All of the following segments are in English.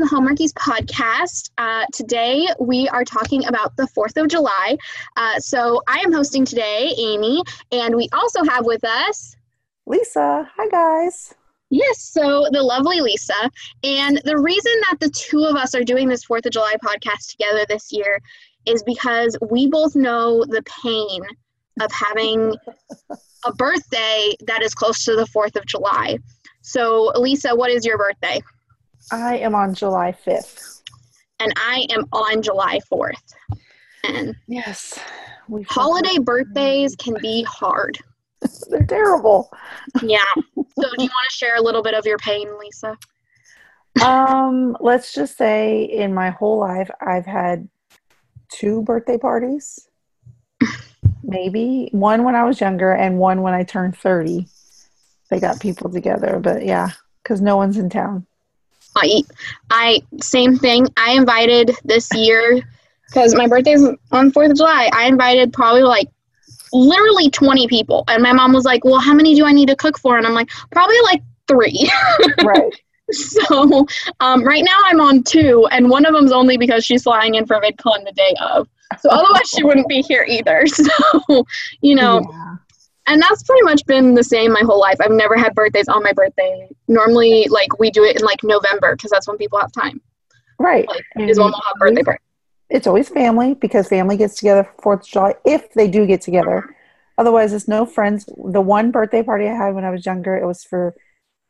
to the Homeworkies podcast. Today we are talking about the 4th of July. So I am hosting today, Amy, and we also have with us... Lisa. Hi, guys. Yes, so the lovely Lisa. And the reason that the two of us are doing this 4th of July podcast together this year is because we both know the pain of having a birthday that is close to the 4th of July. So, Lisa, what is your birthday? I am on July 5th. And I am on July 4th. And yes. Holiday birthdays can be hard. They're terrible. Yeah. So, do you want to share a little bit of your pain, Lisa? Let's just say in my whole life, I've had 2 birthday parties. Maybe. One when I was younger and one when I turned 30. They got people together, but yeah, because no one's in town. I same thing. I invited this year, because my birthday's on 4th of July, I invited probably like literally 20 people. And my mom was like, well, how many do I need to cook for? And I'm like, probably like 3. Right. So right now I'm on 2, and one of them's only because she's flying in for VidCon the day of. So otherwise she wouldn't be here either. So, you know. Yeah. And that's pretty much been the same my whole life. I've never had birthdays on my birthday. Normally, like, we do it in, like, November because that's when people have time. Right. Like, is when we'll have birthday parties. It's always family because family gets together for 4th of July if they do get together. Otherwise, it's no friends. The one birthday party I had when I was younger, it was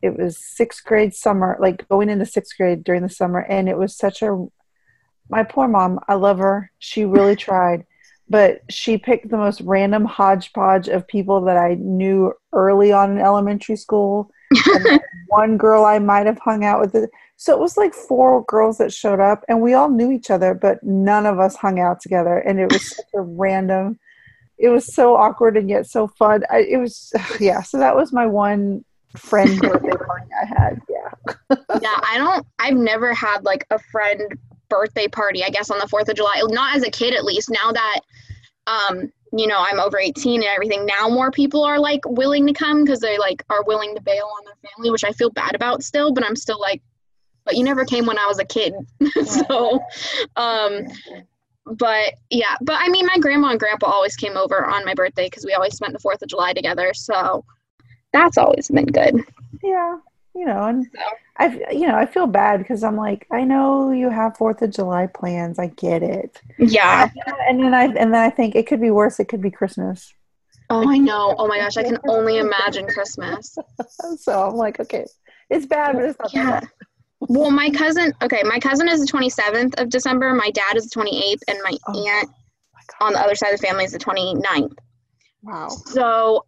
6th grade summer, like going into 6th grade during the summer. And it was such a – my poor mom, I love her. She really tried. But she picked the most random hodgepodge of people that I knew early on in elementary school. And one girl I might have hung out with. So it was like 4 girls that showed up, and we all knew each other, but none of us hung out together. And it was such a random – it was so awkward and yet so fun. So that was my one friend birthday party I had. Yeah. I've never had like a friend birthday party, I guess, on the 4th of July. Not as a kid, at least. Now that, I'm over 18 and everything, now more people are, like, willing to come because they, like, are willing to bail on their family, which I feel bad about still, but I'm still like, but you never came when I was a kid. So, but, yeah. But, I mean, my grandma and grandpa always came over on my birthday because we always spent the 4th of July together, so that's always been good. Yeah. You know, and I feel bad because I'm like, I know you have 4th of July plans. I get it. Yeah. And then I think it could be worse. It could be Christmas. Oh, I know. Oh my gosh. I can only imagine Christmas. So I'm like, okay, it's bad, but it's not that bad. Well, my cousin is the 27th of December. My dad is the 28th, and my aunt on the other side of the family is the 29th. Wow. So,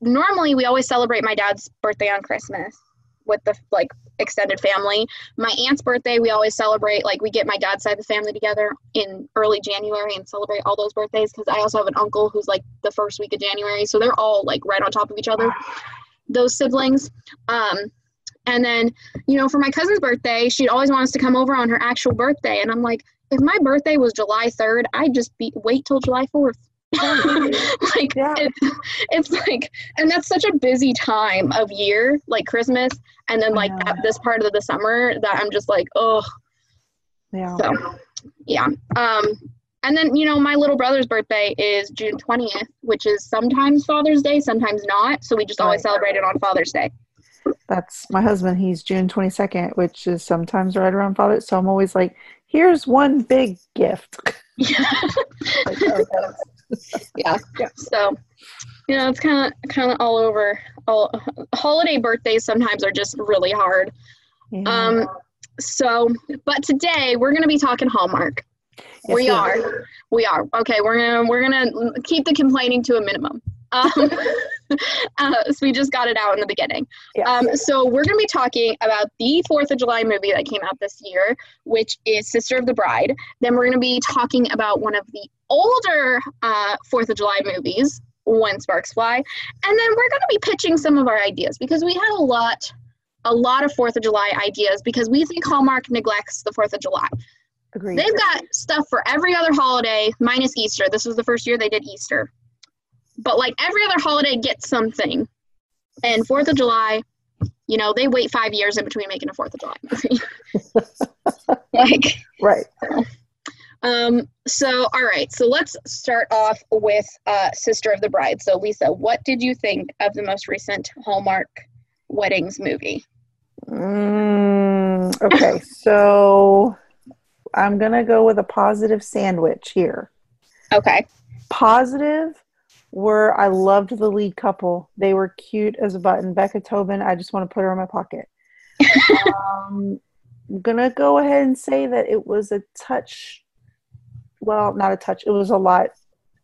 normally we always celebrate my dad's birthday on Christmas with the like extended family. My aunt's birthday, we always celebrate, like we get my dad's side of the family together in early January and celebrate all those birthdays. Cause I also have an uncle who's like the first week of January. So they're all like right on top of each other, those siblings. And then, you know, for my cousin's birthday, she'd always want us to come over on her actual birthday. And I'm like, if my birthday was July 3rd, I'd just wait till July 4th. Like yeah. It's like, and that's such a busy time of year, like Christmas, and then like this part of the summer that I'm just like, oh, yeah. So, yeah. And then you know, my little brother's birthday is June 20th, which is sometimes Father's Day, sometimes not. So we just always celebrate it on Father's Day. That's my husband. He's June 22nd, which is sometimes right around Father's. So I'm always like, here's one big gift. Yeah. Like, oh, yeah. So, you know, it's kind of all over. All holiday birthdays sometimes are just really hard. Yeah. But today we're going to be talking Hallmark. Yes, we are. Okay. We're going to keep the complaining to a minimum. So we just got it out in the beginning. Yeah. So we're going to be talking about the 4th of July movie that came out this year, which is Sister of the Bride. Then we're going to be talking about one of the older 4th of July movies, When Sparks Fly. And then we're going to be pitching some of our ideas because we had a lot of 4th of July ideas because we think Hallmark neglects the 4th of July. Agreed. They've got stuff for every other holiday minus Easter. This was the first year they did Easter. But, like, every other holiday gets something. And 4th of July you know, they wait 5 years in between making a 4th of July movie. Like, right. So, all right. So let's start off with Sister of the Bride. So Lisa, what did you think of the most recent Hallmark Weddings movie? Okay. So I'm going to go with a positive sandwich here. Okay. Positive were, I loved the lead couple. They were cute as a button. Becca Tobin, I just want to put her in my pocket. I'm going to go ahead and say that it was a touch. Well, not a touch. It was a lot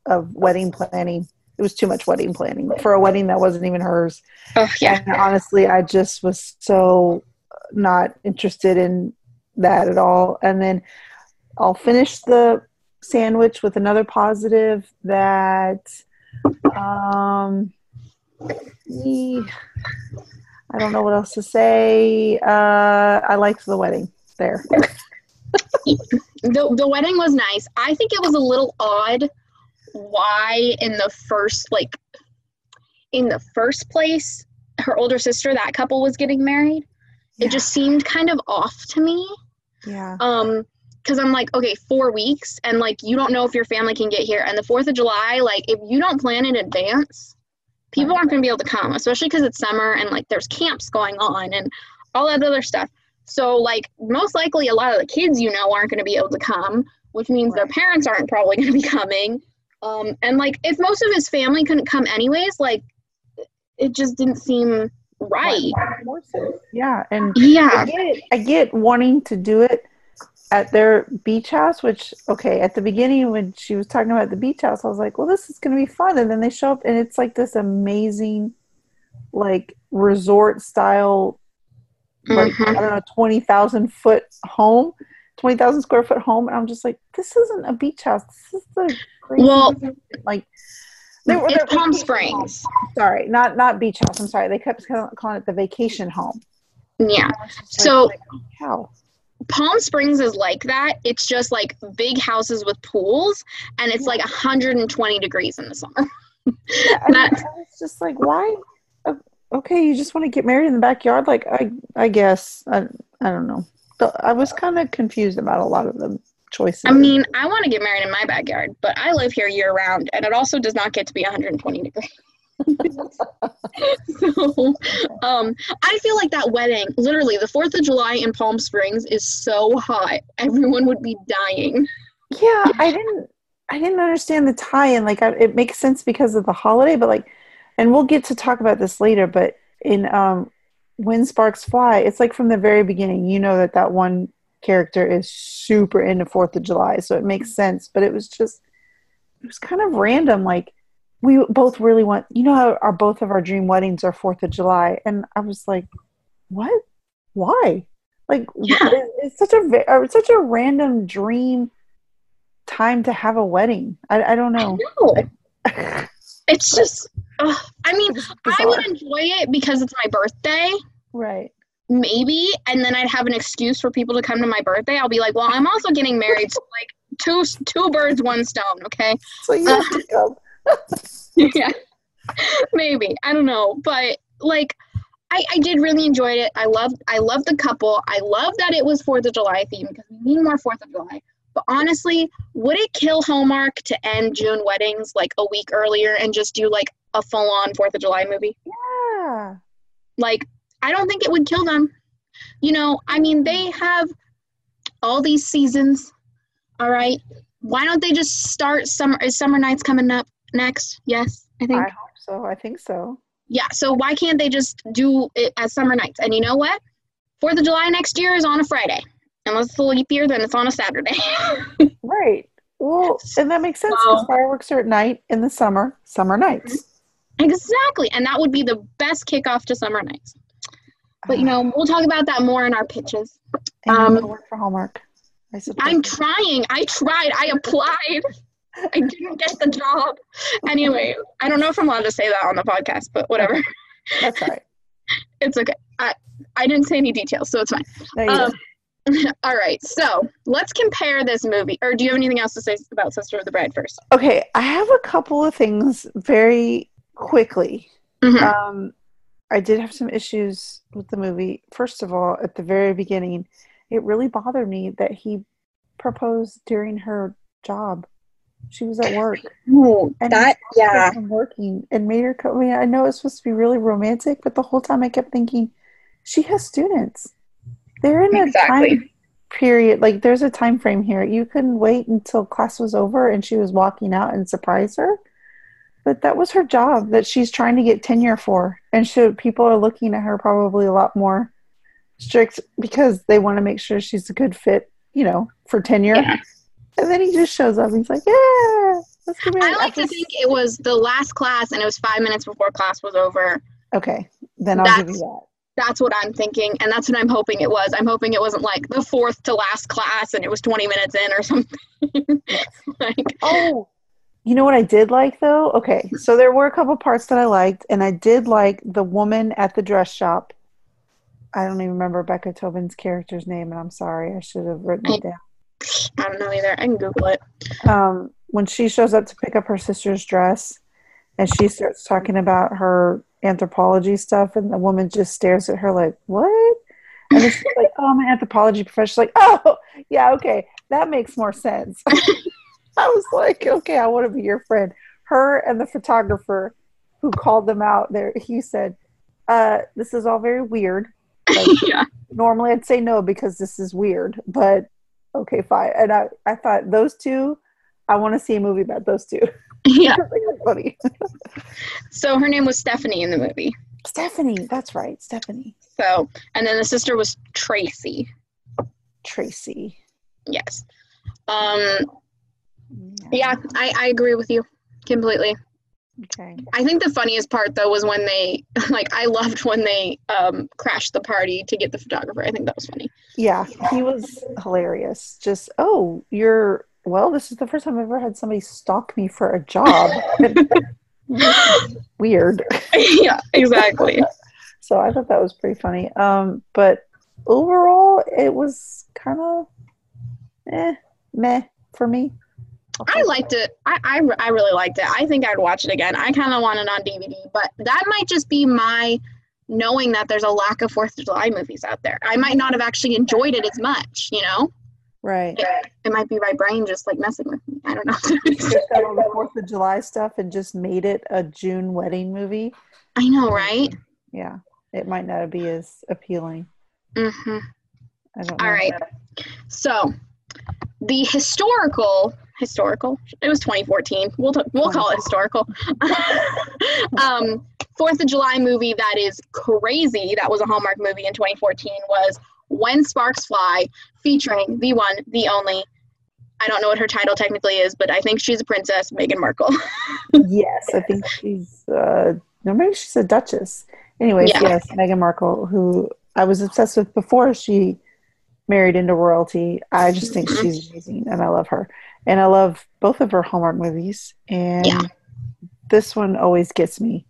of wedding planning. It was too much wedding planning for a wedding that wasn't even hers. Oh, yeah. And honestly, I just was so not interested in that at all. And then I'll finish the sandwich with another positive that I don't know what else to say. I liked the wedding there. The wedding was nice. I think it was a little odd why in the first place her older sister, that couple was getting married. Yeah. It just seemed kind of off to me. Yeah. Because I'm like, okay, 4 weeks, and, like, you don't know if your family can get here. And the 4th of July, like, if you don't plan in advance, people aren't going to be able to come, especially because it's summer and, like, there's camps going on and all that other stuff. So, like, most likely a lot of the kids, you know, aren't going to be able to come, which means their parents aren't probably going to be coming. And, like, if most of his family couldn't come anyways, like, it just didn't seem right. Yeah. And yeah. I get wanting to do it at their beach house, which, okay, at the beginning when she was talking about the beach house, I was like, well, this is going to be fun. And then they show up and it's like this amazing, like, resort style, like, I don't know, 20,000 square foot home. And I'm just like, this isn't a beach house. This is the crazy, like, it's Palm Springs. Home. Sorry, not beach house. I'm sorry. They kept calling it the vacation home. Yeah. So, like, how? Palm Springs is like that. It's just like big houses with pools, and it's like 120 degrees in the summer. It's just like, why? Okay, you just want to get married in the backyard? Like, I guess. I don't know. I was kind of confused about a lot of the choices. I mean, I want to get married in my backyard, but I live here year round, and it also does not get to be 120 degrees. So, I feel like that wedding, literally the 4th of July in Palm Springs is so hot. Everyone would be dying. Yeah, I didn't understand the tie-in. Like, it makes sense because of the holiday, but, like, and we'll get to talk about this later, but in When Sparks Fly, it's like from the very beginning, you know, that one character is super into 4th of July, so it makes sense, but it was kind of random, like, we both really want, you know, how both of our dream weddings are 4th of July. And I was like, what? Why? Like, yeah. it's such a random dream time to have a wedding. I don't know. I know. It's just, I mean, I would enjoy it because it's my birthday. Right. Maybe. And then I'd have an excuse for people to come to my birthday. I'll be like, well, I'm also getting married. So, like, two birds, one stone. Okay. So you have to go. Yeah, maybe, I don't know, but, like, I did really enjoy it. I loved the couple. I love that it was 4th of July theme because we need more 4th of July, but honestly, would it kill Hallmark to end June weddings like a week earlier and just do like a full-on 4th of July movie? Yeah, like, I don't think it would kill them, you know. I mean, they have all these seasons. All right, why don't they just start summer? Is Summer Nights coming up next? Yes, I think. I hope so. I think so. Yeah. So why can't they just do it as Summer Nights? And you know what? 4th of July next year is on a Friday. Unless it's a leap year, then it's on a Saturday. Right. Well, and that makes sense because fireworks are at night in the summer. Summer Nights. Exactly. And that would be the best kickoff to Summer Nights. But, you know, we'll talk about that more in our pitches. And it'll work for Hallmark. I'm trying. I tried. I applied. I didn't get the job. Anyway, I don't know if I'm allowed to say that on the podcast, but whatever. That's all right. It's okay. I didn't say any details, so it's fine. All right. So let's compare this movie. Or do you have anything else to say about Sister of the Bride first? Okay. I have a couple of things very quickly. Mm-hmm. I did have some issues with the movie. First of all, at the very beginning, it really bothered me that he proposed during her job. She was at work. Ooh, and that, yeah. Working and made her come. I mean, I know it's supposed to be really romantic, but the whole time I kept thinking, she has students. They're in a time period. Like, there's a time frame here. You couldn't wait until class was over and she was walking out and surprise her. But that was her job that she's trying to get tenure for. And so people are looking at her probably a lot more strict because they want to make sure she's a good fit, you know, for tenure. Yeah. And then he just shows up and he's like, yeah, let's go. I like to think it was the last class and it was 5 minutes before class was over. Okay, then I'll give you that. That's what I'm thinking, and that's what I'm hoping it was. I'm hoping it wasn't like the fourth to last class and it was 20 minutes in or something. Like, oh, you know what I did like, though? Okay, so there were a couple parts that I liked, and I did like the woman at the dress shop. I don't even remember Becca Tobin's character's name, and I'm sorry. I should have written it down. I don't know either. I can Google it. When she shows up to pick up her sister's dress and she starts talking about her anthropology stuff, and the woman just stares at her like, what? And then she's like, oh, I'm an anthropology professor. She's like, oh, yeah, okay. That makes more sense. I was like, okay, I want to be your friend. Her and the photographer who called them out there, he said, this is all very weird. Like, yeah. Normally I'd say no because this is weird, but okay, fine. And I thought those two, I want to see a movie about those two. Yeah. Funny. So her name was Stephanie in the movie. Stephanie, that's right, Stephanie. So, and then the sister was Tracy. Tracy. Yes. Yeah, I agree with you completely. Okay. I think the funniest part, though, was when they, like, I loved when they crashed the party to get the photographer. I think that was funny. Yeah, he was hilarious. Just, oh, you're, well, this is the first time I've ever had somebody stalk me for a job. Weird. Yeah, exactly. So I thought that was pretty funny. But overall, it was kind of meh for me. I liked it. I really liked it. I think I'd watch it again. I kind of want it on DVD, but that might just be my knowing that there's a lack of 4th of July movies out there. I might not have actually enjoyed it as much, you know? Right. It might be my brain just, like, messing with me. I don't know. You just got all the 4th of July stuff and just made it a June wedding movie. I know, right? Yeah. It might not be as appealing. Mm-hmm. I don't know. All right. So, the historical. It was 2014. We'll call it historical. 4th of July movie that is crazy. That was a Hallmark movie in 2014. Was When Sparks Fly, featuring the one, the only. I don't know what her title technically is, but I think she's a princess, Meghan Markle. Yes, I think she's. Maybe she's a duchess. Anyways, yeah. Yes, Meghan Markle, who I was obsessed with before she married into royalty. I just think she's amazing, and I love her. And I love both of her Hallmark movies, and yeah. This one always gets me.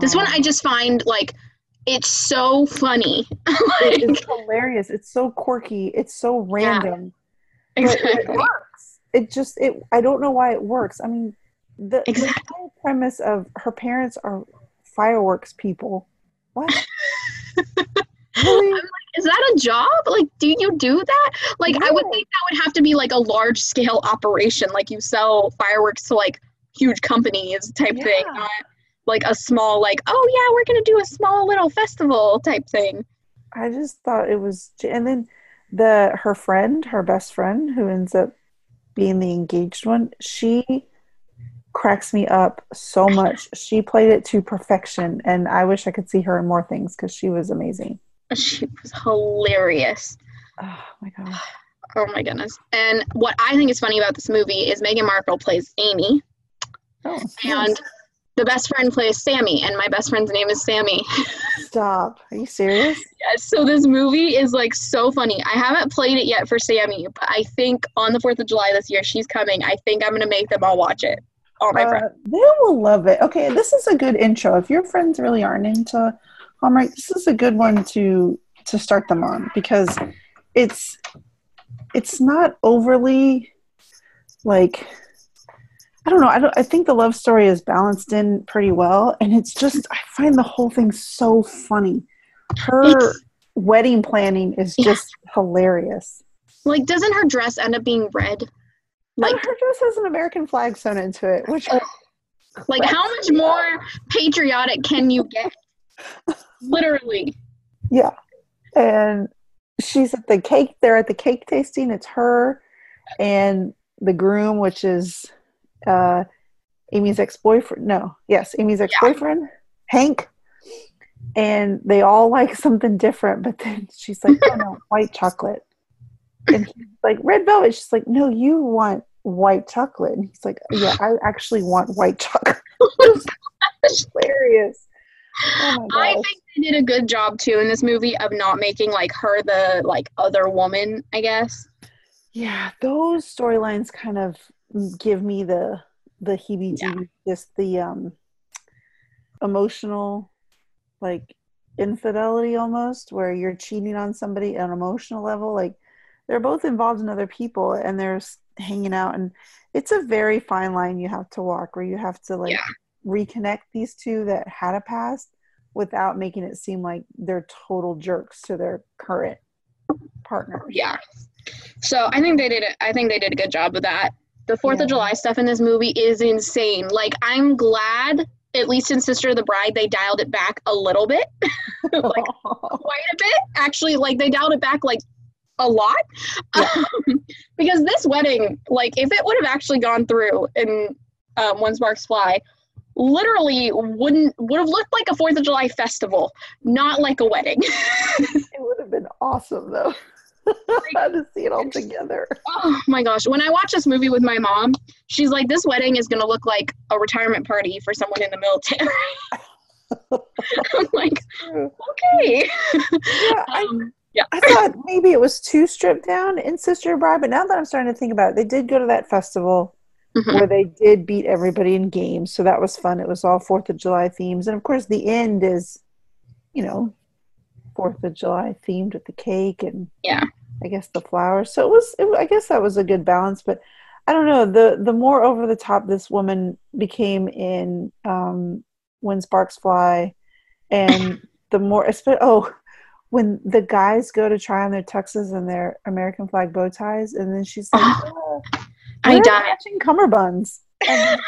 This one I just find, like, it's so funny. Like, it's hilarious. It's so quirky. It's so random. Yeah, exactly. But it works. I don't know why it works. I mean, the whole premise of her parents are fireworks people. What? Really? I'm like, is that a job? Like, do you do that? Like, no. I would think that would have to be, like, a large-scale operation. Like, you sell fireworks to, like, huge companies type thing. Not, like, a small, like, oh, yeah, we're going to do a small little festival type thing. I just thought it was – and then her friend, her best friend, who ends up being the engaged one, she cracks me up so much. She played it to perfection, and I wish I could see her in more things because she was amazing. She was hilarious. Oh, my God. Oh, my goodness. And what I think is funny about this movie is Meghan Markle plays Amy. Oh, and nice. The best friend plays Sammy, and my best friend's name is Sammy. Stop. Are you serious? Yes. So this movie is, like, so funny. I haven't played it yet for Sammy, but I think on the 4th of July this year, she's coming. I think I'm going to make them all watch it. All my friends. They will love it. Okay, this is a good intro. If your friends really aren't into Hallmark, this is a good one to start them on because it's not overly, like, I don't know. I think the love story is balanced in pretty well. And it's just, I find the whole thing so funny. Her wedding planning is just hilarious. Like, doesn't her dress end up being red? Like, her dress has an American flag sewn into it. Which, like, how much more patriotic can you get? Literally. Yeah. And she's at the cake. They're at the cake tasting. It's her and the groom, which is Amy's ex-boyfriend. No. Yes, Amy's ex-boyfriend, Hank. And they all like something different. But then she's like, oh, no, white chocolate. And he's like, red velvet. She's like, no, you want white chocolate. And he's like, yeah, I actually want white chocolate. It's hilarious. Oh my gosh. I think they did a good job, too, in this movie of not making, like, her the, like, other woman, I guess. Yeah, those storylines kind of give me the heebie-jeebies, just the emotional, like, infidelity almost, where you're cheating on somebody on an emotional level. Like, they're both involved in other people, and they're hanging out, and it's a very fine line you have to walk, where you have to, like, reconnect these two that had a past without making it seem like they're total jerks to their current partner. Yeah. So I think they did a good job of that. The 4th of July stuff in this movie is insane. Like, I'm glad, at least in Sister of the Bride, they dialed it back a little bit. Like, quite a bit. Actually, like, they dialed it back, like, a lot. Yeah. Because this wedding, like, if it would have actually gone through in When Sparks Fly, literally would have looked like a 4th of July festival, not like a wedding. It would have been awesome, though. Glad to see it all together. Oh my gosh. When I watch this movie with my mom, she's like, this wedding is going to look like a retirement party for someone in the military. I'm like, okay. Yeah, I thought maybe it was too stripped down in Sister of Bride, but now that I'm starting to think about it, they did go to that festival where they did beat everybody in games, so that was fun. It was all 4th of July themes, and of course the end is, you know, 4th of July themed with the cake and I guess the flowers. So it was I guess that was a good balance, but I don't know, the more over the top this woman became in When Sparks Fly, and the more when the guys go to try on their tuxes and their American flag bow ties, and then she's like, I died. Matching cummerbunds. And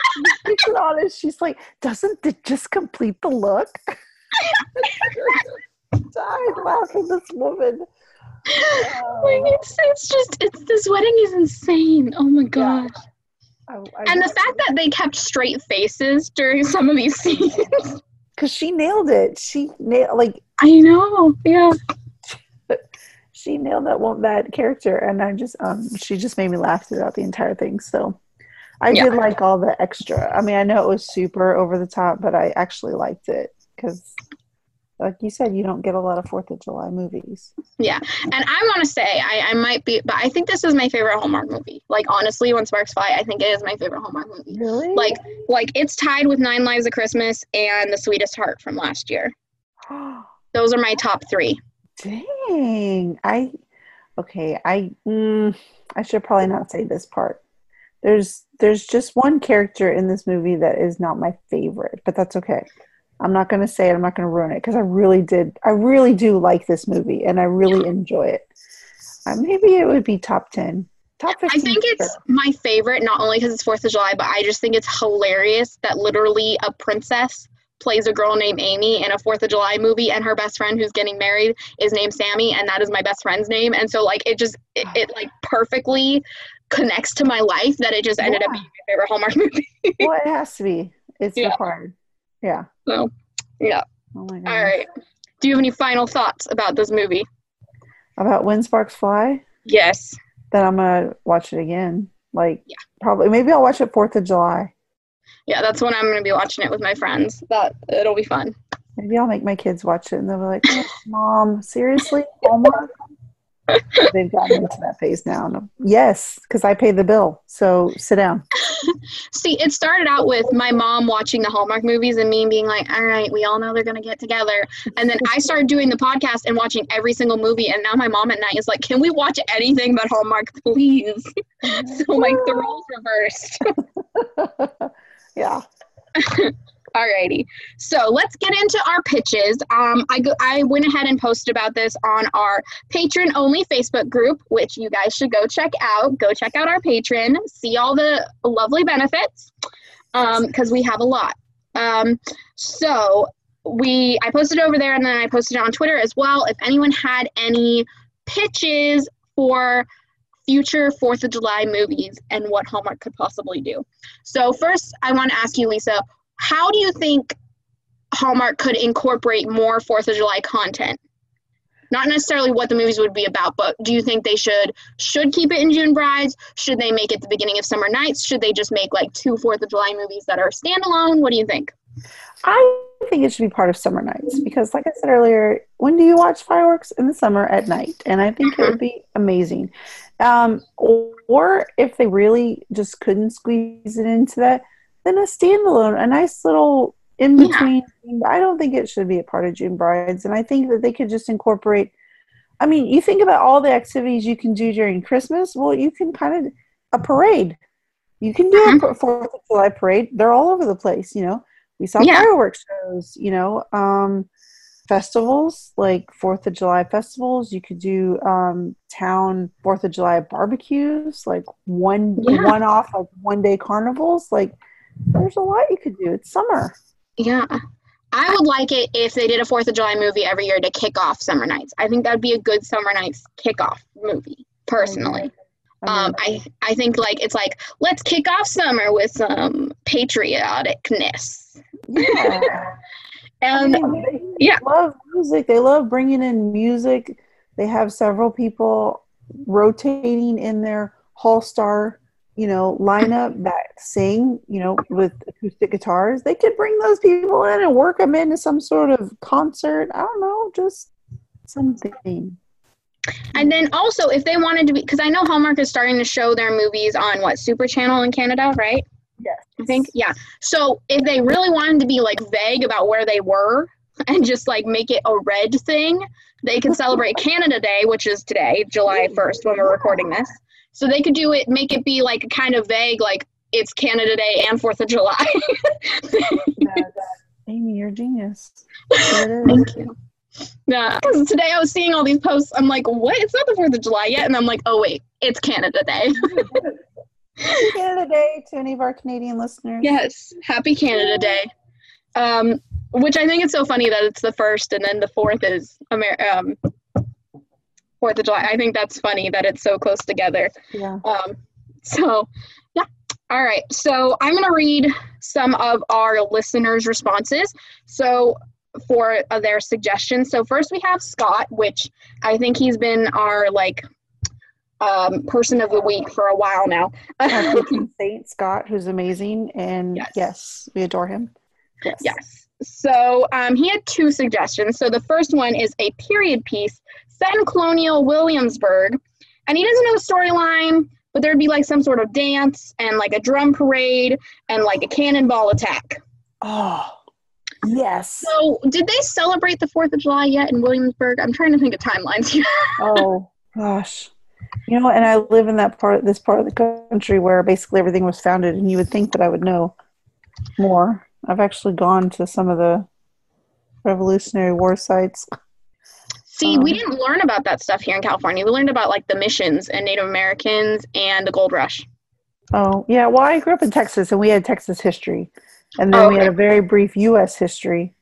she's like, doesn't it just complete the look? I died laughing at this woman. Oh. Like, it's just this wedding is insane. Oh my gosh. Yeah. And the fact that they kept straight faces during some of these scenes. Because she nailed it. I know. Yeah. She nailed that character, and I just she just made me laugh throughout the entire thing. So I did like all the extra. I mean, I know it was super over the top, but I actually liked it because, like you said, you don't get a lot of 4th of July movies. Yeah, and I want to say I might be, but I think this is my favorite Hallmark movie. Like, honestly, When Sparks Fly, I think it is my favorite Hallmark movie. Really? Like it's tied with 9 Lives of Christmas and The Sweetest Heart from last year. Those are my top 3. Dang. I should probably not say this part. There's just one character in this movie that is not my favorite, but that's okay. I'm not going to say it. I'm not going to ruin it, because I really do like this movie, and I really enjoy it. Maybe it would be top 10. Top 15. I think it's my favorite, not only because it's 4th of July, but I just think it's hilarious that literally a princess plays a girl named Amy in a 4th of July movie, and her best friend who's getting married is named Sammy, and that is my best friend's name. And so, like, it like perfectly connects to my life that it just ended up being my favorite Hallmark movie. Well, it has to be. It's required. Yeah. So, yeah. Oh my God. All right. Do you have any final thoughts about this movie? About When Sparks Fly? Yes. Then I'm going to watch it again. Like, probably. Maybe I'll watch it 4th of July. Yeah, that's when I'm going to be watching it with my friends. It'll be fun. Maybe I'll make my kids watch it, and they'll be like, oh, Mom, seriously? Hallmark? They've gotten into that phase now. And yes, because I pay the bill. So sit down. See, it started out with my mom watching the Hallmark movies and me being like, all right, we all know they're going to get together. And then I started doing the podcast and watching every single movie. And now my mom at night is like, can we watch anything but Hallmark, please? So, like, the roles reversed. Yeah. Alrighty, so let's get into our pitches. I went ahead and posted about this on our patron-only Facebook group, which you guys should go check out. Go check out our patron, see all the lovely benefits, because we have a lot. So I posted over there, and then I posted it on Twitter as well. If anyone had any pitches for future 4th of July movies and what Hallmark could possibly do. So first, I want to ask you, Lisa, how do you think Hallmark could incorporate more 4th of July content? Not necessarily what the movies would be about, but do you think they should keep it in June Brides? Should they make it the beginning of Summer Nights? Should they just make like 2 4th of July movies that are standalone? What do you think? I think it should be part of Summer Nights because, like I said earlier, when do you watch fireworks? In the summer at night. And I think it would be amazing. Or if they really just couldn't squeeze it into that, then a standalone, a nice little in-between. Yeah. I don't think it should be a part of June Brides. And I think that they could just incorporate, I mean, you think about all the activities you can do during Christmas. Well, you can kind of, a parade. You can do a 4th of July parade. They're all over the place, you know. We saw fireworks shows, you know. Festivals, like 4th of July festivals. You could do town 4th of July barbecues, like one-off, like one-day carnivals, like there's a lot you could do. It's summer. Yeah. I would like it if they did a 4th of July movie every year to kick off Summer Nights. I think that would be a good Summer Nights kickoff movie, personally. I think like it's like, let's kick off summer with some patrioticness. Yeah. And they love music. They love bringing in music. They have several people rotating in their Hall Star, you know, lineup that sing, you know, with acoustic guitars. They could bring those people in and work them into some sort of concert. I don't know, just something. And then also, if they wanted to be, because I know Hallmark is starting to show their movies on Super Channel in Canada, right? Yes. I think, yeah. So if they really wanted to be like vague about where they were and just like make it a red thing, they can celebrate Canada Day, which is today, July 1st, when we're recording this. So they could do it, make it be like kind of vague, like it's Canada Day and 4th of July. Amy, you're a genius. Thank you. Yeah, because today I was seeing all these posts. I'm like, what? It's not the 4th of July yet. And I'm like, oh, wait, it's Canada Day. Happy Canada Day to any of our Canadian listeners. Yes, happy Canada Day. Which I think it's so funny that it's the 1st and then the 4th is 4th of July. I think that's funny that it's so close together. Yeah. Yeah. All right. So I'm going to read some of our listeners' responses. So for their suggestions. So first we have Scott, which I think he's been our person of the week for a while now. Saint Scott, who's amazing, and yes, we adore him. Yes. So he had 2 suggestions. So the first one is a period piece set in Colonial Williamsburg, and he doesn't know the storyline, but there'd be like some sort of dance and like a drum parade and like a cannonball attack. Oh. Yes. So, did they celebrate the 4th of July yet in Williamsburg? I'm trying to think of timelines here. Oh, gosh. You know, and I live in this part of the country where basically everything was founded, and you would think that I would know more. I've actually gone to some of the Revolutionary War sites. See, we didn't learn about that stuff here in California. We learned about, the missions and Native Americans and the gold rush. Oh, yeah. Well, I grew up in Texas, and we had Texas history. And then we had a very brief U.S. history.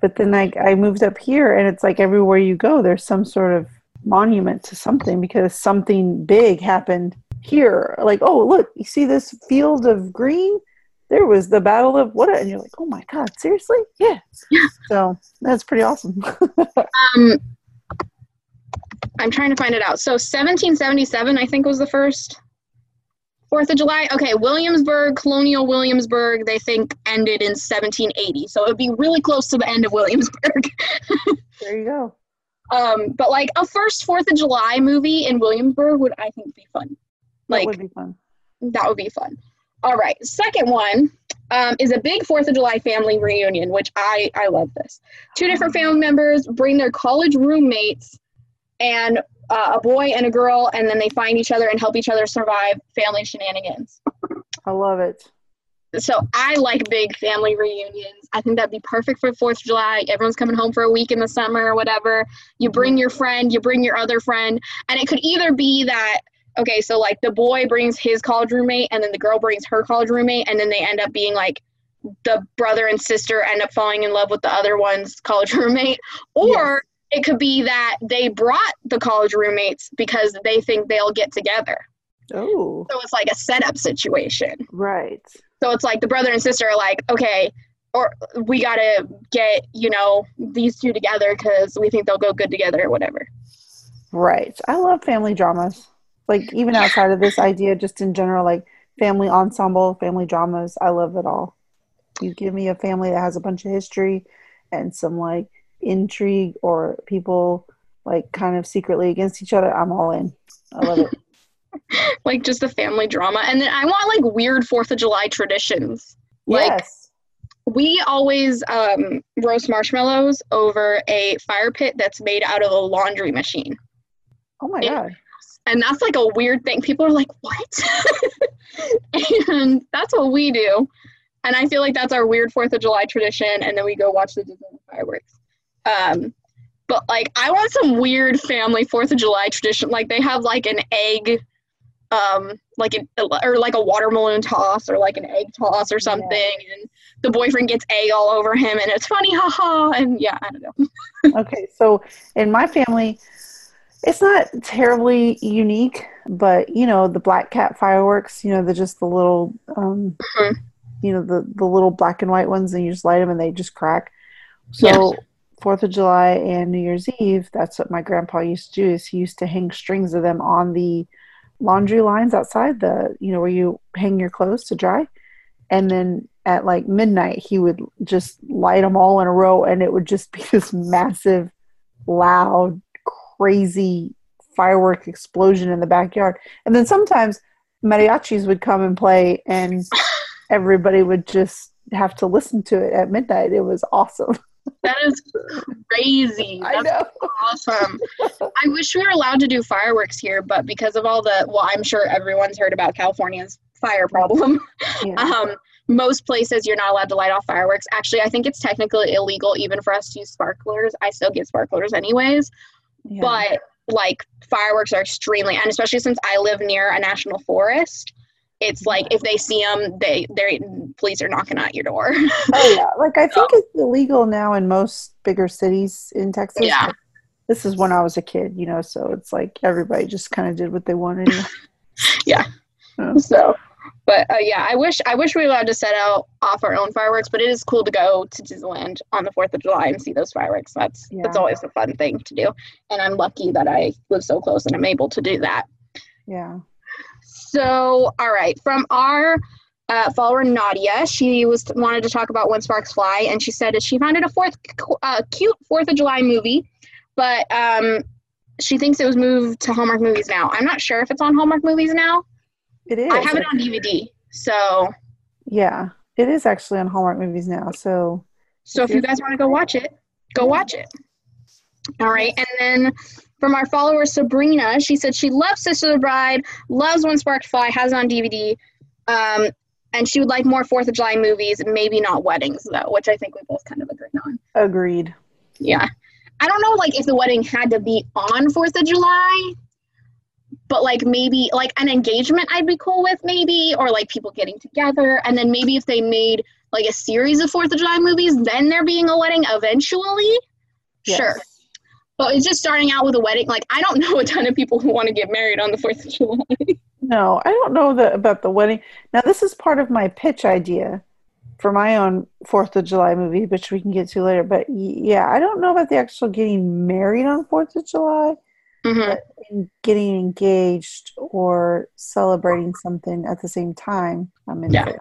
But then I moved up here, and it's like everywhere you go, there's some sort of monument to something because something big happened here. Like, oh, look, you see this field of green? There was the Battle of what? And you're like, oh, my God, seriously? Yeah. So that's pretty awesome. I'm trying to find it out. So 1777, I think, was the first 4th of July. Okay, Williamsburg, Colonial Williamsburg, they think ended in 1780. So it would be really close to the end of Williamsburg. There you go. But a first 4th of July movie in Williamsburg would, I think, be fun. That would be fun. All right. Second one is a big 4th of July family reunion, which I love this. 2 different family members bring their college roommates and a boy and a girl, and then they find each other and help each other survive family shenanigans. I love it. So I like big family reunions. I think that'd be perfect for 4th of July. Everyone's coming home for a week in the summer or whatever. You bring your friend, you bring your other friend. And it could either be that, okay, so like the boy brings his college roommate and then the girl brings her college roommate. And then they end up being like, the brother and sister end up falling in love with the other one's college roommate. Or yes. It could be that they brought the college roommates because they think they'll get together. Oh. So it's like a setup situation. Right. So it's like the brother and sister are like, okay, or we got to get, you know, these two together because we think they'll go good together or whatever. Right. I love family dramas. Like, even outside of this idea, just in general, like family ensemble, family dramas, I love it all. You give me a family that has a bunch of history and some, like, intrigue or people, like, kind of secretly against each other, I'm all in. I love it. Like, just the family drama. And then I want, like, weird 4th of July traditions. Like, yes. We always roast marshmallows over a fire pit that's made out of a laundry machine. Oh, my God. And that's, like, a weird thing. People are like, what? And that's what we do. And I feel like that's our weird 4th of July tradition. And then we go watch the Disney fireworks. But, like, I want some weird family 4th of July tradition. Like, they have, like, an egg like a water balloon toss or like an egg toss or something, yeah. And the boyfriend gets egg all over him and it's funny, haha, and yeah, I don't know. Okay, so in my family, it's not terribly unique, but you know, the black cat fireworks, you know, they're just the little, mm-hmm. you know, the little black and white ones, and you just light them and they just crack. So yeah. 4th of July and New Year's Eve, that's what my grandpa used to do, is he used to hang strings of them on the laundry lines outside, the, you know, where you hang your clothes to dry, and then at like midnight he would just light them all in a row, and it would just be this massive, loud, crazy firework explosion in the backyard. And then sometimes mariachis would come and play, and everybody would just have to listen to it at midnight. It was awesome. That is crazy. That's, I know. Awesome. I wish we were allowed to do fireworks here, but because of all the, well, I'm sure everyone's heard about California's fire problem. Yeah. Most places you're not allowed to light off fireworks. Actually, I think it's technically illegal even for us to use sparklers. I still get sparklers anyways. Yeah. But like fireworks are extremely, and especially since I live near a national forest, it's like if they see them, police are knocking at your door. Oh yeah, like I think it's illegal now in most bigger cities in Texas. Yeah, this is when I was a kid, you know, so it's like everybody just kind of did what they wanted. Yeah. So, but yeah, I wish we were allowed to set out off our own fireworks, but it is cool to go to Disneyland on the 4th of July and see those fireworks. That's always a fun thing to do, and I'm lucky that I live so close and I'm able to do that. Yeah. So, all right, from our follower, Nadia, she wanted to talk about When Sparks Fly, and she said that she found it a cute 4th of July movie, but she thinks it was moved to Hallmark Movies now. I'm not sure if it's on Hallmark Movies now. It is. I have it on DVD, so. Yeah, it is actually on Hallmark Movies now, so. So if you guys want to go watch it, go watch it. All right, and then from our follower, Sabrina, she said she loves Sister of the Bride, loves When Sparks Fly, has it on DVD, and she would like more 4th of July movies, maybe not weddings, though, which I think we both kind of agreed on. Agreed. Yeah. I don't know, like, if the wedding had to be on 4th of July, but, like, maybe, like, an engagement I'd be cool with, maybe, or, like, people getting together, and then maybe if they made, like, a series of 4th of July movies, then there being a wedding eventually, yes. Sure. But it's just starting out with a wedding. Like, I don't know a ton of people who want to get married on the 4th of July. No, I don't know about the wedding. Now, this is part of my pitch idea for my own 4th of July movie, which we can get to later. But, yeah, I don't know about the actual getting married on 4th of July. Mm-hmm. But getting engaged or celebrating something at the same time, I'm into it.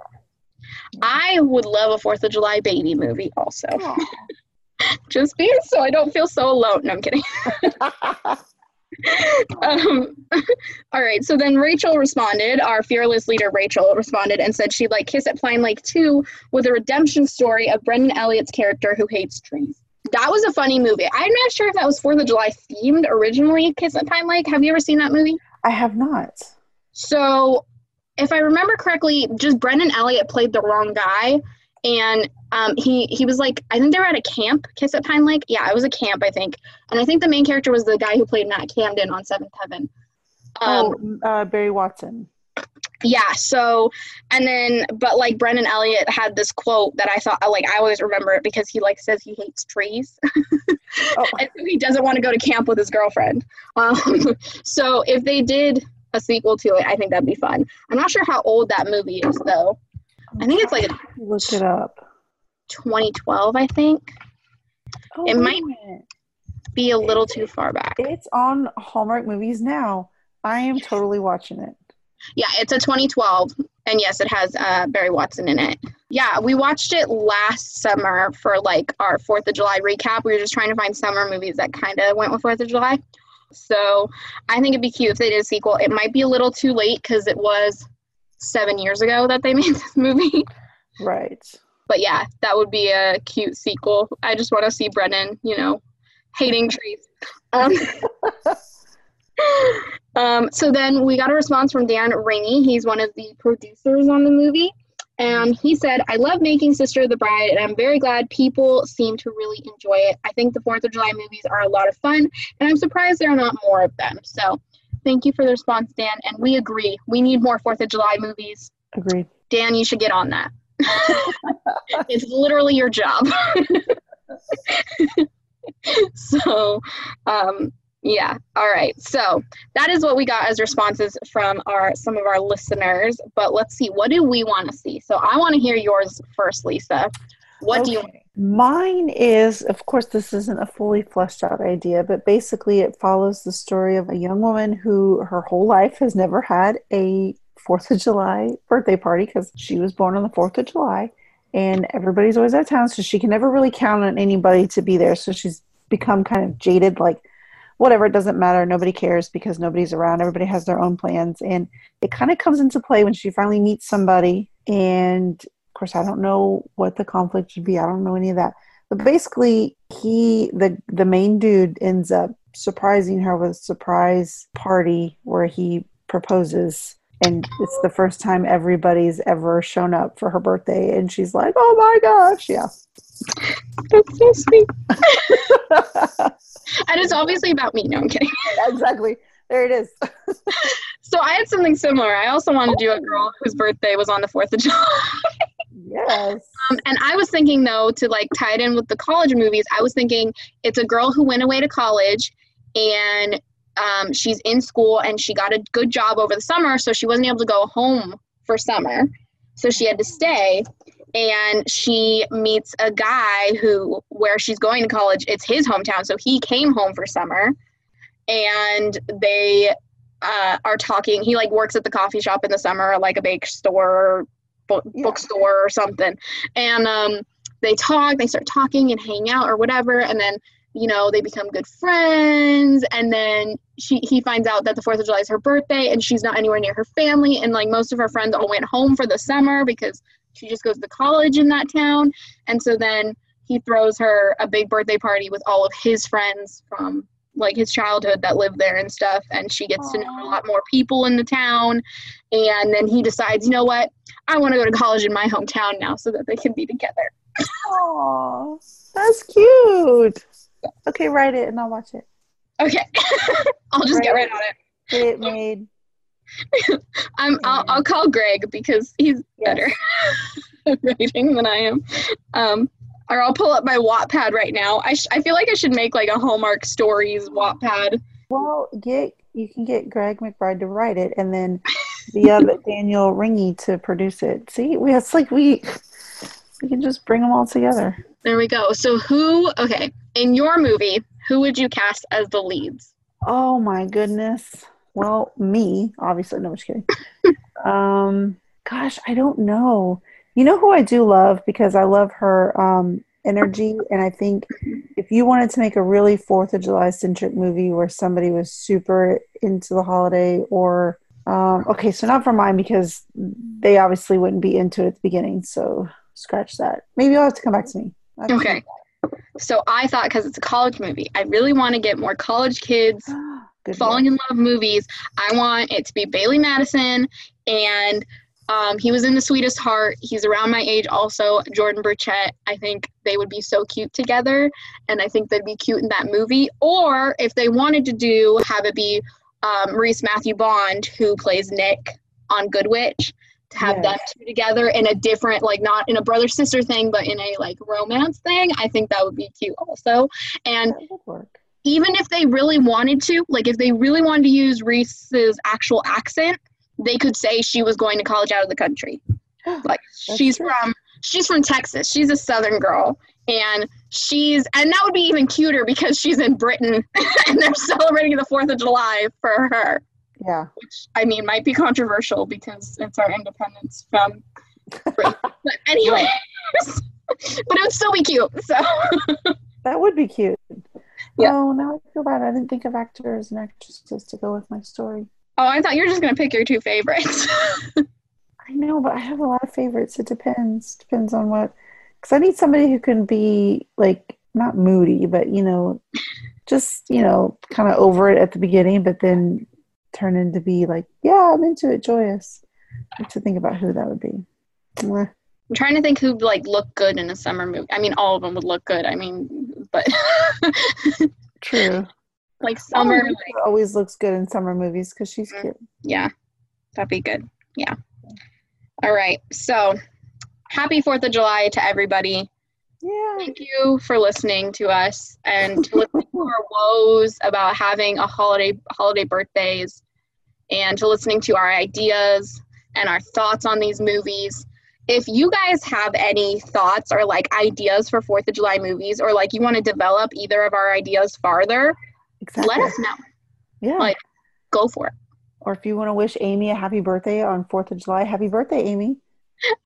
I would love a 4th of July baby movie also. Yeah. Just being so I don't feel so alone. No, I'm kidding. All right. So then Rachel responded, our fearless leader, Rachel responded and said she'd like Kiss at Pine Lake 2 with a redemption story of Brennan Elliott's character who hates trees. That was a funny movie. I'm not sure if that was 4th of July themed originally, Kiss at Pine Lake. Have you ever seen that movie? I have not. So if I remember correctly, just Brennan Elliott played the wrong guy. And he was like, I think they were at a camp, Kiss at Pine Lake. Yeah, it was a camp, I think. And I think the main character was the guy who played Matt Camden on Seventh Heaven. Barry Watson. Yeah, so, and then, but, like, Brennan Elliott had this quote that I thought, like, I always remember it because he, like, says he hates trees. Oh. And so he doesn't want to go to camp with his girlfriend. So if they did a sequel to it, I think that'd be fun. I'm not sure how old that movie is, though. I think it's, like, look it up. 2012, I think. Oh, it might be a little too far back. It's on Hallmark Movies now. I am totally watching it. Yeah, it's a 2012, and yes, it has Barry Watson in it. Yeah, we watched it last summer for, like, our 4th of July recap. We were just trying to find summer movies that kind of went with 4th of July. So I think it'd be cute if they did a sequel. It might be a little too late because it was 7 years ago that they made this movie. Right. But, yeah, that would be a cute sequel. I just want to see Brennan, you know, hating trees. So then we got a response from Dan Rainey. He's one of the producers on the movie. And he said, I love making Sister of the Bride, and I'm very glad people seem to really enjoy it. I think the 4th of July movies are a lot of fun, and I'm surprised there are not more of them. So thank you for the response, Dan. And we agree. We need more 4th of July movies. Agreed. Dan, you should get on that. It's literally your job. So, yeah. All right. So that is what we got as responses from some of our listeners. But let's see. What do we want to see? So I want to hear yours first, Lisa. What do you want? Mine is, of course, this isn't a fully fleshed out idea, but basically it follows the story of a young woman who her whole life has never had a 4th of July birthday party because she was born on the 4th of July and everybody's always out of town. So she can never really count on anybody to be there. So she's become kind of jaded, like, whatever, it doesn't matter. Nobody cares because nobody's around. Everybody has their own plans. And it kind of comes into play when she finally meets somebody. And, of course, I don't know what the conflict should be. I don't know any of that. But basically, the main dude ends up surprising her with a surprise party where he proposes. And it's the first time everybody's ever shown up for her birthday. And she's like, oh, my gosh. Yeah. That's so sweet. And it's obviously about me. No, I'm kidding. Exactly. There it is. So I had something similar. I also wanted to do a girl whose birthday was on the 4th of July. Yes. And I was thinking, though, to, like, tie it in with the college movies, I was thinking it's a girl who went away to college and she's in school and she got a good job over the summer, so she wasn't able to go home for summer. So she had to stay. And she meets a guy where she's going to college, it's his hometown, so he came home for summer. And they are talking. He, like, works at the coffee shop in the summer, like a bake store, bookstore or something. And they start talking and hang out or whatever. And then, you know, they become good friends. And then he finds out that the 4th of July is her birthday and she's not anywhere near her family. And, like, most of her friends all went home for the summer because she just goes to college in that town. And so then he throws her a big birthday party with all of his friends from, like, his childhood that lived there and stuff. And she gets to know a lot more people in the town. And then he decides, you know what? I want to go to college in my hometown now so that they can be together. Aww, that's cute. Okay, write it and I'll watch it. Okay. I'll just get right on it. Get it made. I'll call Greg because he's better at writing than I am. Or I'll pull up my Wattpad right now. I feel like I should make, like, a Hallmark Stories Wattpad. Well, you can get Greg McBride to write it, and then the other Daniel Ringy to produce it. See, it's like we can just bring them all together. There we go. So in your movie, who would you cast as the leads? Oh my goodness. Well, me, obviously. No, I'm just kidding. Gosh, I don't know. You know who I do love, because I love her energy, and I think if you wanted to make a really 4th of July-centric movie where somebody was super into the holiday or okay, so not for mine because they obviously wouldn't be into it at the beginning, so scratch that. Maybe you'll have to come back to me. Okay. So I thought, because it's a college movie, I really want to get more college kids falling in love movies. I want it to be Bailey Madison And he was in The Sweetest Heart. He's around my age also, Jordan Burchett. I think they would be so cute together, and I think they'd be cute in that movie. Or if they wanted to have it be Maurice Matthew Bond, who plays Nick on Good Witch, to have them two together in a different, like, not in a brother-sister thing, but in a, like, romance thing, I think that would be cute also. And that would work. Even if they really wanted to, like, if they really wanted to use Reese's actual accent, they could say she was going to college out of the country. Like, she's from Texas. She's a Southern girl. And that would be even cuter because she's in Britain and they're celebrating the 4th of July for her. Yeah. Which, I mean, might be controversial because it's our independence from Britain. But anyways, but it would still be cute. So that would be cute. Yeah. Oh, now I feel bad. I didn't think of actors and actresses to go with my story. Oh, I thought you were just going to pick your two favorites. I know, but I have a lot of favorites. It depends. Depends on what. Because I need somebody who can be, like, not moody, but, you know, just, you know, kind of over it at the beginning, but then turn into be like, yeah, I'm into it, joyous. I have to think about who that would be. Mwah. I'm trying to think who, like, look good in a summer movie. I mean, all of them would look good. I mean, but. True. Like summer, like, always looks good in summer movies because she's cute. Yeah, that'd be good. Yeah. All right. So, happy 4th of July to everybody. Yeah. Thank you for listening to us and to listening to our woes about having a holiday birthdays, and to listening to our ideas and our thoughts on these movies. If you guys have any thoughts or, like, ideas for 4th of July movies, or, like, you want to develop either of our ideas farther. Exactly. Let us know. Yeah. Like, go for it. Or if you want to wish Amy a happy birthday on 4th of July, happy birthday, Amy.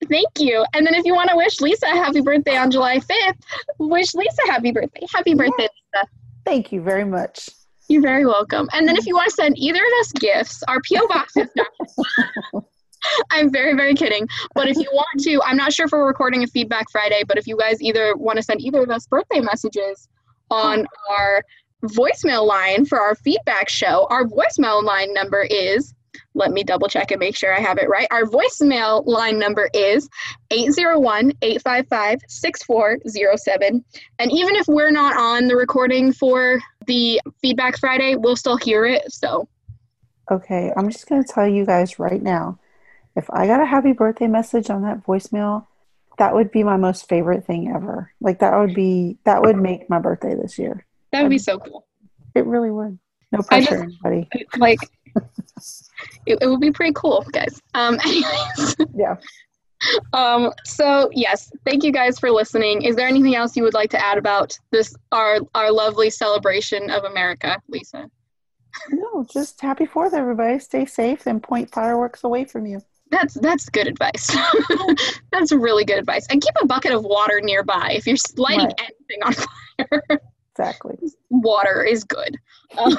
Thank you. And then if you want to wish Lisa a happy birthday on July 5th, wish Lisa happy birthday. Happy birthday, Lisa. Thank you very much. You're very welcome. And then if you want to send either of us gifts, our P.O. Box is not. I'm very, very kidding. But if you want to, I'm not sure if we're recording a Feedback Friday, but if you guys either want to send either of us birthday messages on our voicemail line for our feedback show. Our voicemail line number is, let me double check and make sure I have it right. Our voicemail line number is 801-855-6407. And even if we're not on the recording for the Feedback Friday, we'll still hear it. So, okay, I'm just going to tell you guys right now, if I got a happy birthday message on that voicemail, that would be my most favorite thing ever. Like, that would make my birthday this year. That would be so cool. It really would. No pressure, buddy. Like, it would be pretty cool, guys. Anyways. Yeah. So, yes, thank you guys for listening. Is there anything else you would like to add about this, our lovely celebration of America, Lisa? No, just happy 4th, everybody. Stay safe and point fireworks away from you. That's good advice. That's really good advice. And keep a bucket of water nearby if you're lighting anything on fire. Exactly. Water is good. All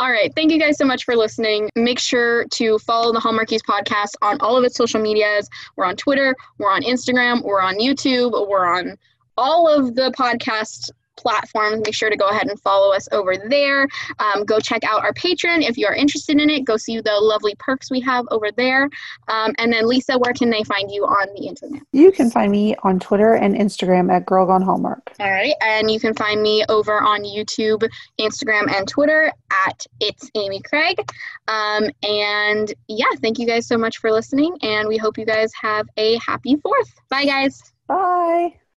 right. Thank you guys so much for listening. Make sure to follow the Hallmarkies podcast on all of its social medias. We're on Twitter. We're on Instagram. We're on YouTube. We're on all of the podcast platforms. Make sure to go ahead and follow us over there. Go check out our Patreon if you are interested in it. Go see the lovely perks we have over there. And then, Lisa, where can they find you on the internet? You can find me on Twitter and Instagram at Girl Gone Hallmark. All right. And you can find me over on YouTube, Instagram, and Twitter at It's Amy Craig. And yeah, thank you guys so much for listening. And we hope you guys have a happy 4th. Bye, guys. Bye.